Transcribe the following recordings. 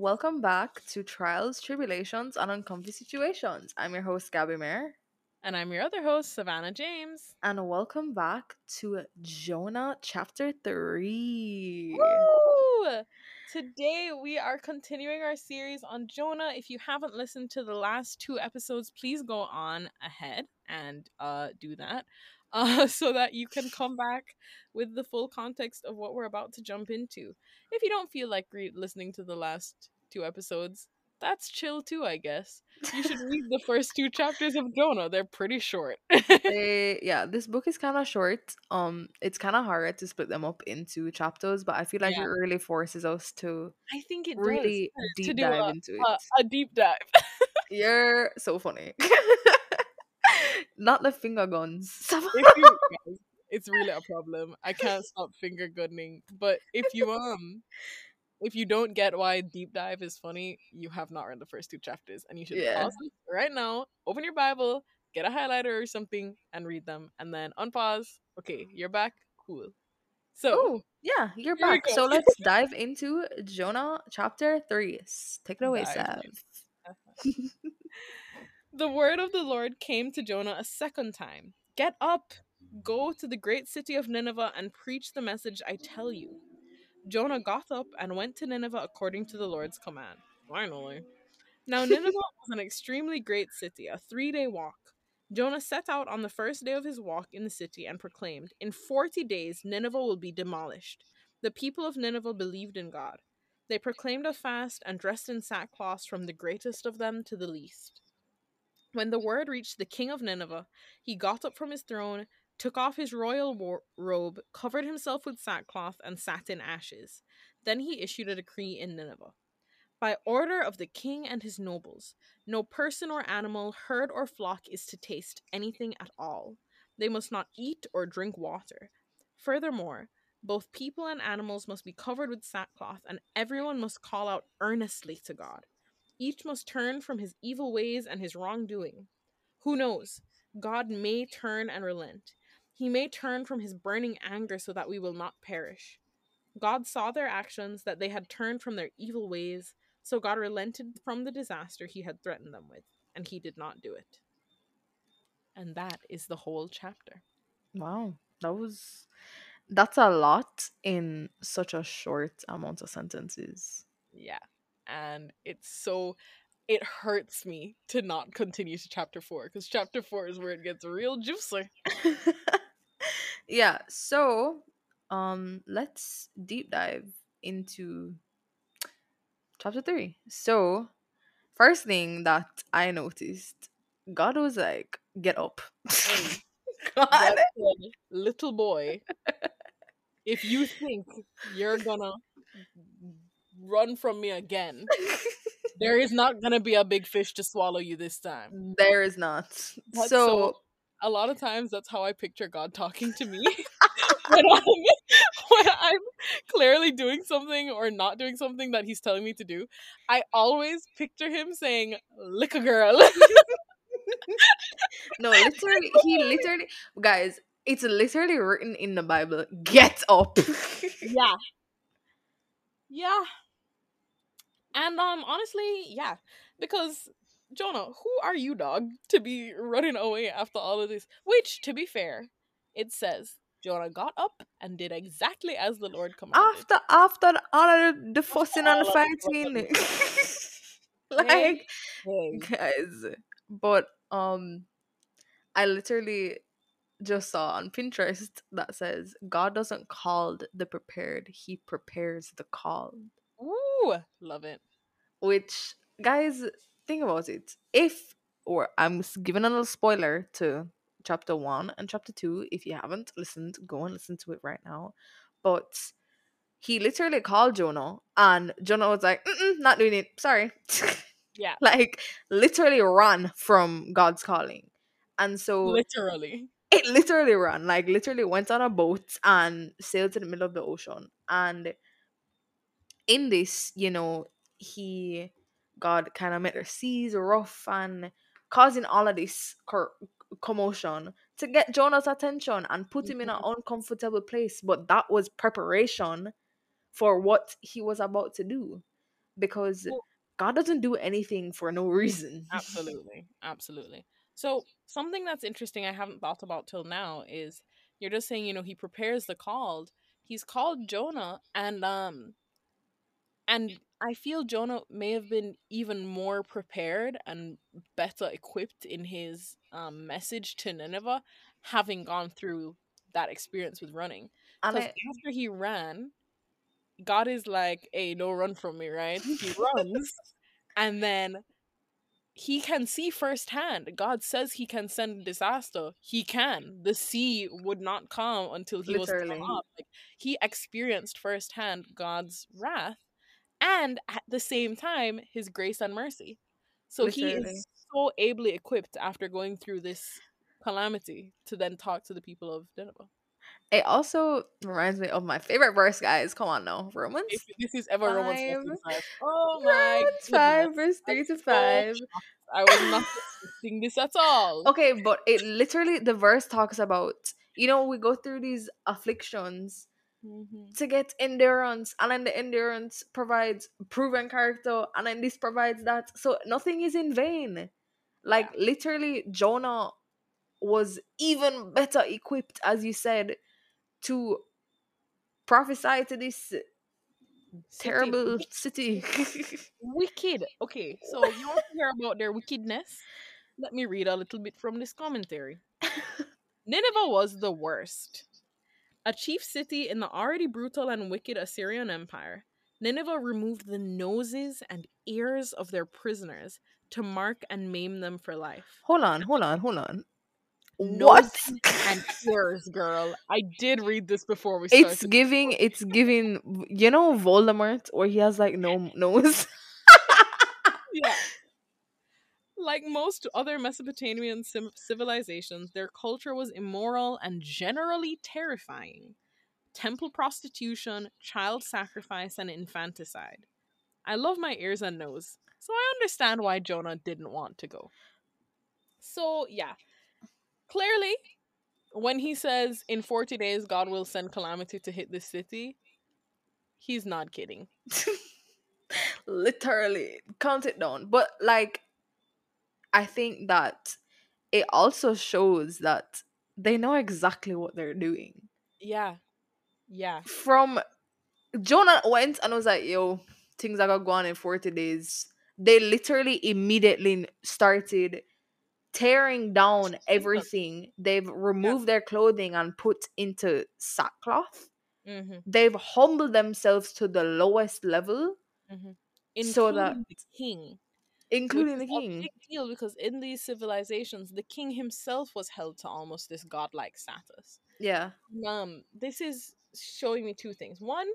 welcome back to Trials, Tribulations, and Uncomfy Situations. I'm your host, Gabby Mair. And I'm your other host, Savannah James. And welcome back to Jonah Chapter 3. Woo! Today we are continuing our series on Jonah. If you haven't listened to the last two episodes, please go on ahead and do that so that you can come back with the full context of what we're about to jump into. If you don't feel like listening to the last two episodes, that's chill too, I guess. You should read the first two chapters of Jonah. They're pretty short. Yeah, this book is kind of short. It's kind of hard to split them up into chapters, but I feel like it really forces us to deep dive into it. You're so funny. Not the finger guns. It's really a problem. I can't stop finger gunning. But if you don't get why deep dive is funny, you have not read the first two chapters, and you should pause right now, open your Bible, get a highlighter or something, and read them, and then unpause. Okay, you're back. Cool. So you're back. So let's dive into Jonah chapter 3. Take it away, Sav. The word of the Lord came to Jonah a second time. Get up, go to the great city of Nineveh, and preach the message I tell you. Jonah got up and went to Nineveh according to the Lord's command. Finally. Now Nineveh was an extremely great city, a 3-day walk. Jonah set out on the first day of his walk in the city and proclaimed, "In 40 days Nineveh will be demolished." The people of Nineveh believed in God. They proclaimed a fast and dressed in sackcloth from the greatest of them to the least. When the word reached the king of Nineveh, he got up from his throne, took off his royal robe, covered himself with sackcloth, and sat in ashes. Then he issued a decree in Nineveh. By order of the king and his nobles, no person or animal, herd or flock is to taste anything at all. They must not eat or drink water. Furthermore, both people and animals must be covered with sackcloth, and everyone must call out earnestly to God. Each must turn from his evil ways and his wrongdoing. Who knows? God may turn and relent. He may turn from his burning anger so that we will not perish. God saw their actions, that they had turned from their evil ways, so God relented from the disaster he had threatened them with, and he did not do it. And that is the whole chapter. Wow, that's a lot in such a short amount of sentences. Yeah, and it hurts me to not continue to chapter 4, because chapter 4 is where it gets real juicy. Yeah, so let's deep dive into chapter 3. So, first thing that I noticed, God was like, get up. God. Little boy, if you think you're gonna run from me again, there is not gonna be a big fish to swallow you this time. There is not. So a lot of times, that's how I picture God talking to me. when I'm clearly doing something or not doing something that he's telling me to do, I always picture him saying, "Lick a girl." No, literally, guys, it's literally written in the Bible. Get up. Yeah. Yeah. And honestly, yeah, because Jonah, who are you, dog, to be running away after all of this? Which, to be fair, it says Jonah got up and did exactly as the Lord commanded. After all of the fussing and fighting. Guys. But I literally just saw on Pinterest that says God doesn't call the prepared, he prepares the called. Ooh, love it. Which, guys, think about it. I'm giving a little spoiler to chapter 1 and chapter 2. If you haven't listened, go and listen to it right now. But he literally called Jonah, and Jonah was like, not doing it. Sorry. Yeah. Like, literally ran from God's calling. And so it literally ran. Like, literally went on a boat and sailed to the middle of the ocean. And in this, you know, God kind of made the seas rough and causing all of this commotion to get Jonah's attention and put him in an uncomfortable place. But that was preparation for what he was about to do. because God doesn't do anything for no reason. Absolutely. Absolutely. So something that's interesting I haven't thought about till now is you're just saying, you know, he prepares the called. He's called Jonah, and I feel Jonah may have been even more prepared and better equipped in his message to Nineveh, having gone through that experience with running. Because after he ran, God is like, hey, don't run from me, right? He runs, and then he can see firsthand. God says he can send disaster. He can. The sea would not come until he was come up. Like, he experienced firsthand God's wrath, and at the same time, his grace and mercy. So he is so ably equipped after going through this calamity to then talk to the people of Nineveh. It also reminds me of my favorite verse, guys. Come on now. Romans. If this is ever Romans 5. Oh my Romans 5, verse 3 to 5. I was not expecting this at all. Okay, but it literally, the verse talks about, you know, we go through these afflictions to get endurance, and then the endurance provides proven character, and then this provides that. So nothing is in vain. Like, literally, Jonah was even better equipped, as you said, to prophesy to this terrible city. Wicked. Okay, so you want to hear about their wickedness? Let me read a little bit from this commentary. Nineveh was the worst. A chief city in the already brutal and wicked Assyrian Empire, Nineveh removed the noses and ears of their prisoners to mark and maim them for life. Hold on. What? And ears, girl. I did read this before we started. It's giving, you know, Voldemort, where he has like no nose. Yeah. Like most other Mesopotamian civilizations, their culture was immoral and generally terrifying. Temple prostitution, child sacrifice, and infanticide. I love my ears and nose, so I understand why Jonah didn't want to go. So, yeah. Clearly, when he says in 40 days God will send calamity to hit this city, he's not kidding. Literally. Count it down. But like, I think that it also shows that they know exactly what they're doing. Yeah. Yeah. From Jonah went and was like, yo, things are gonna go on in 40 days. They literally immediately started tearing down everything. They've removed their clothing and put into sackcloth. They've humbled themselves to the lowest level, including the king. Big deal, because in these civilizations, the king himself was held to almost this godlike status. Yeah. This is showing me two things. One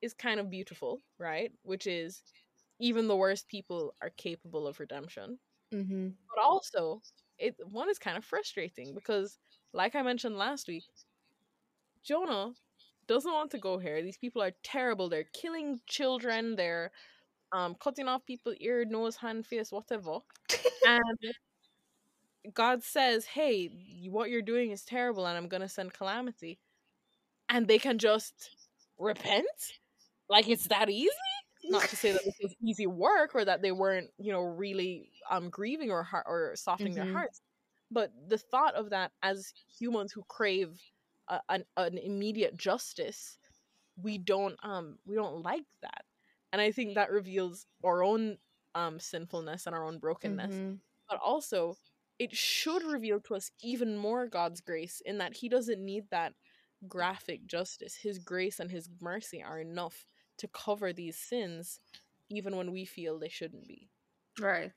is kind of beautiful, right? Which is, even the worst people are capable of redemption. But also, one is kind of frustrating because, like I mentioned last week, Jonah doesn't want to go here. These people are terrible. They're killing children. They're cutting off people's ear, nose, hand, face, whatever. And God says, hey, what you're doing is terrible and I'm going to send calamity. And they can just repent? Like, it's that easy? Not to say that this was easy work or that they weren't, you know, really grieving or softening their hearts. But the thought of that, as humans who crave an immediate justice, we don't like that. And I think that reveals our own sinfulness and our own brokenness. But also, it should reveal to us even more God's grace, in that he doesn't need that graphic justice. His grace and his mercy are enough to cover these sins, even when we feel they shouldn't be. Right.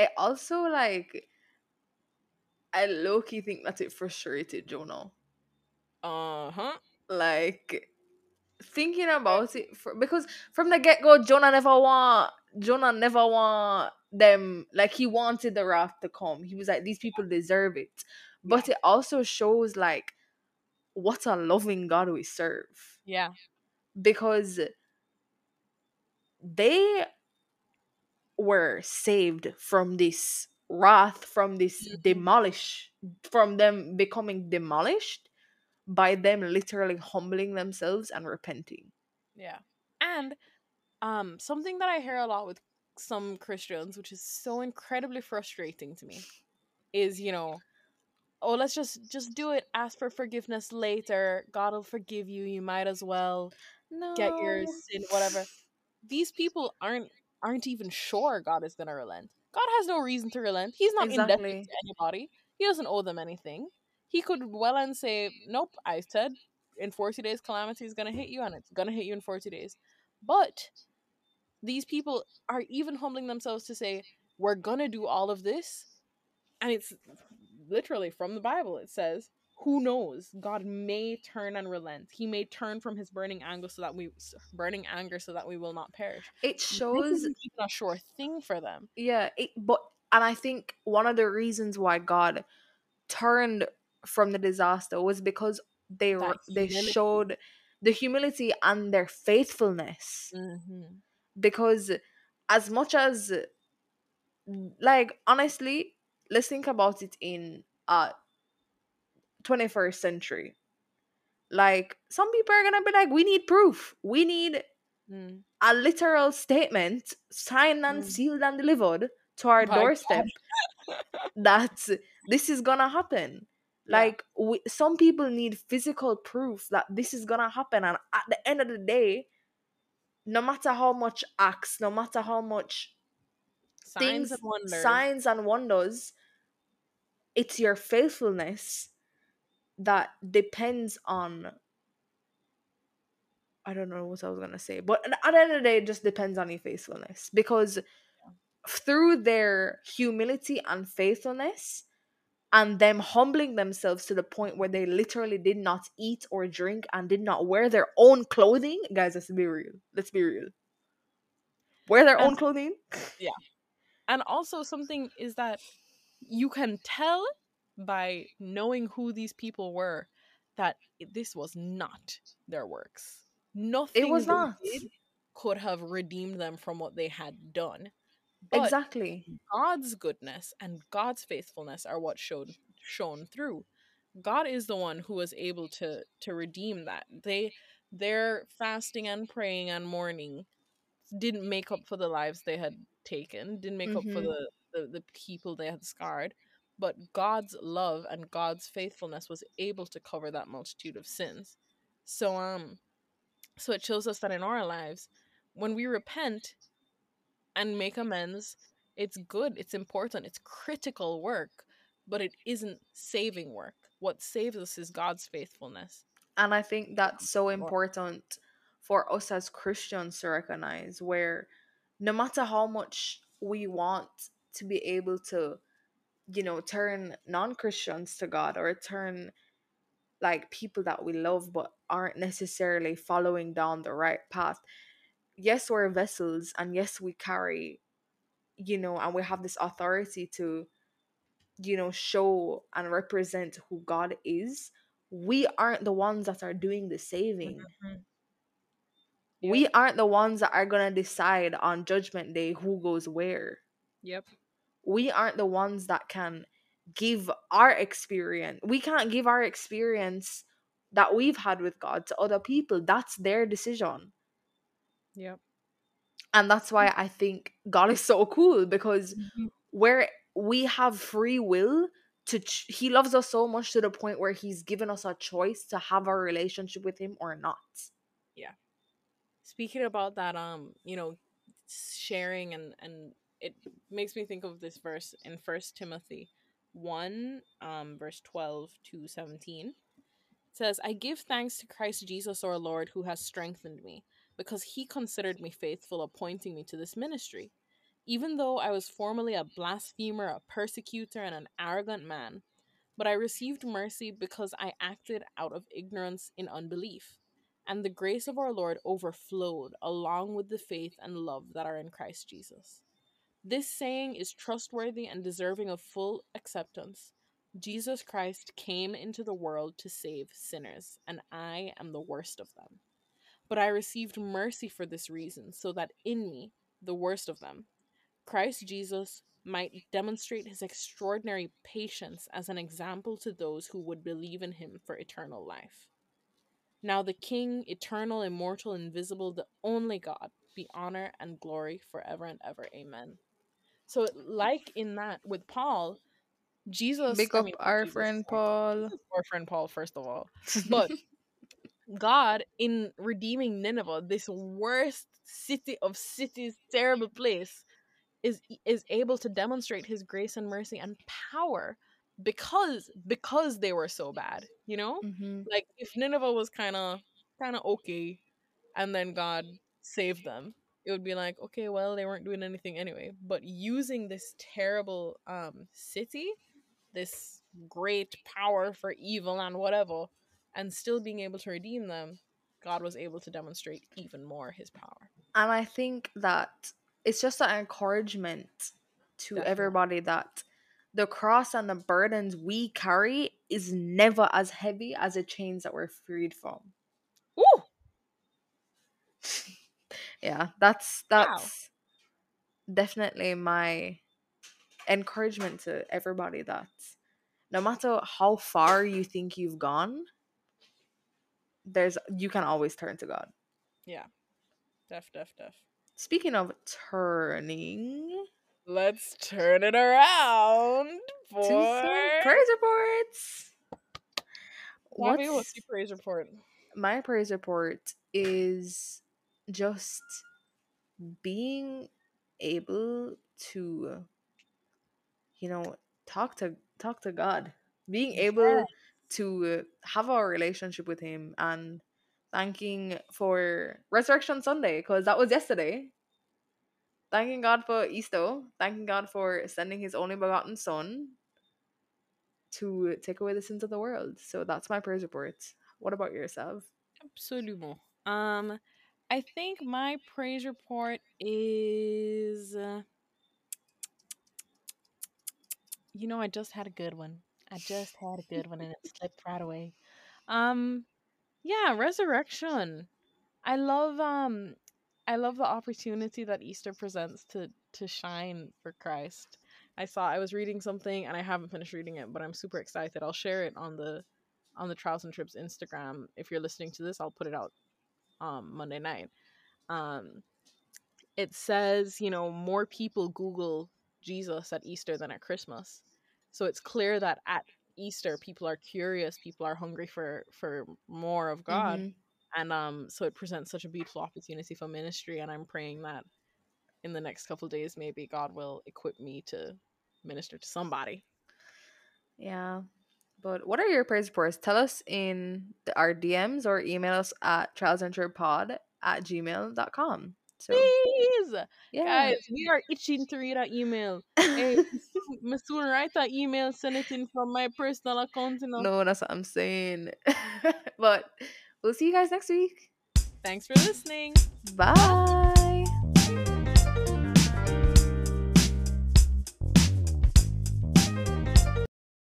I also, like, I low-key think that it frustrated Jonah. Like, thinking about it, because from the get-go, Jonah never want them, like, he wanted the wrath to come. He was like, these people deserve it. But it also shows, like, what a loving God we serve. Yeah. Because they were saved from this wrath, from this from them becoming demolished, by them literally humbling themselves and repenting. Yeah. And Something that I hear a lot with some Christians, which is so incredibly frustrating to me, is, you know, oh, let's just do it. Ask for forgiveness later. God will forgive you. You might as well get your sin, whatever. These people aren't even sure God is going to relent. God has no reason to relent. He's not indebted to anybody. He doesn't owe them anything. He could well and say, nope, I said in 40 days calamity is going to hit you, and it's going to hit you in 40 days. But these people are even humbling themselves to say, we're going to do all of this. And it's literally from the Bible. It says, who knows? God may turn and relent. He may turn from his burning anger so that we will not perish. It shows this isn't even a sure thing for them. Yeah, and I think one of the reasons why God turned from the disaster was because they showed the humility and their faithfulness. Mm-hmm. Because as much as, like, honestly, let's think about it in 21st century. Like, some people are gonna be like, we need proof. We need a literal statement, signed and sealed and delivered to our doorstep that this is gonna happen. Yeah. Like, some people need physical proof that this is gonna happen. And at the end of the day, no matter how much acts, no matter how much signs and wonders, it's your faithfulness that depends on, I don't know what I was going to say, but at the end of the day, it just depends on your faithfulness. Because through their humility and faithfulness, and them humbling themselves to the point where they literally did not eat or drink and did not wear their own clothing. Guys, let's be real. Wear their own clothing. Yeah. And also something is that you can tell by knowing who these people were that this was not their works. Nothing they did could have redeemed them from what they had done. But exactly, God's goodness and God's faithfulness are what shone through. God is the one who was able to redeem that. Their fasting and praying and mourning didn't make up for the lives they had taken, didn't make up for the people they had scarred, but God's love and God's faithfulness was able to cover that multitude of sins. So it shows us that in our lives, when we repent and make amends, it's good, it's important, it's critical work, but it isn't saving work. What saves us is God's faithfulness. And I think that's so important for us as Christians to recognize, where no matter how much we want to be able to, you know, turn non-Christians to God, or turn like people that we love but aren't necessarily following down the right path, yes, we're vessels, and yes, we carry, you know, and we have this authority to, you know, show and represent who God is. We aren't the ones that are doing the saving. Mm-hmm. Yep. We aren't the ones that are going to decide on Judgment Day who goes where. Yep. We aren't the ones that can give our experience. We can't give our experience that we've had with God to other people. That's their decision. Yep. And that's why I think God is so cool, because where we have free will to he loves us so much to the point where he's given us a choice to have a relationship with him or not. Yeah. Speaking about that, you know, sharing, and it makes me think of this verse in 1 Timothy 1, verse 12 to 17. It says, I give thanks to Christ Jesus our Lord, who has strengthened me, because he considered me faithful, appointing me to this ministry. Even though I was formerly a blasphemer, a persecutor, and an arrogant man, but I received mercy because I acted out of ignorance in unbelief. And the grace of our Lord overflowed, along with the faith and love that are in Christ Jesus. This saying is trustworthy and deserving of full acceptance. Jesus Christ came into the world to save sinners, and I am the worst of them. But I received mercy for this reason, so that in me, the worst of them, Christ Jesus might demonstrate his extraordinary patience as an example to those who would believe in him for eternal life. Now the King, eternal, immortal, invisible, the only God, be honor and glory forever and ever. Amen. So like in that with Paul, Jesus... Our friend Paul, first of all. But God, in redeeming Nineveh, this worst city of cities, terrible place, is able to demonstrate his grace and mercy and power because they were so bad, you know? Mm-hmm. Like, if Nineveh was kind of okay, and then God saved them, it would be like, okay, well, they weren't doing anything anyway. But using this terrible city, this great power for evil and whatever, and still being able to redeem them, God was able to demonstrate even more his power. And I think that it's just an encouragement to everybody that the cross and the burdens we carry is never as heavy as the chains that we're freed from. Ooh! Yeah, that's definitely my encouragement to everybody that no matter how far you think you've gone, you can always turn to God. Yeah. Def. Speaking of turning, let's turn it around for praise reports. What's your praise report? My praise report is just being able to, you know, talk to God, being able to have a relationship with him, and thanking for Resurrection Sunday, because that was yesterday. Thanking God for Easter. Thanking God for sending his only begotten son to take away the sins of the world. So that's my praise report. What about yourself? Absolument. I think my praise report is... I just had a good one. And it slipped right away. Yeah, resurrection. I love the opportunity that Easter presents to shine for Christ. I was reading something, and I haven't finished reading it, but I'm super excited. I'll share it on the Trials and Trips Instagram. If you're listening to this, I'll put it out Monday night. It says, more people Google Jesus at Easter than at Christmas. So it's clear that at Easter, people are curious, people are hungry for more of God. Mm-hmm. And so it presents such a beautiful opportunity for ministry, and I'm praying that in the next couple of days, maybe God will equip me to minister to somebody. Yeah. But what are your praise reports? Tell us in our DMs or email us at trialsandtripod@gmail.com. So, please, yeah. Guys, we are itching to read that email. Hey, I soon write that email, send it in from my personal account. No, that's what I'm saying. But... we'll see you guys next week. Thanks for listening. Bye.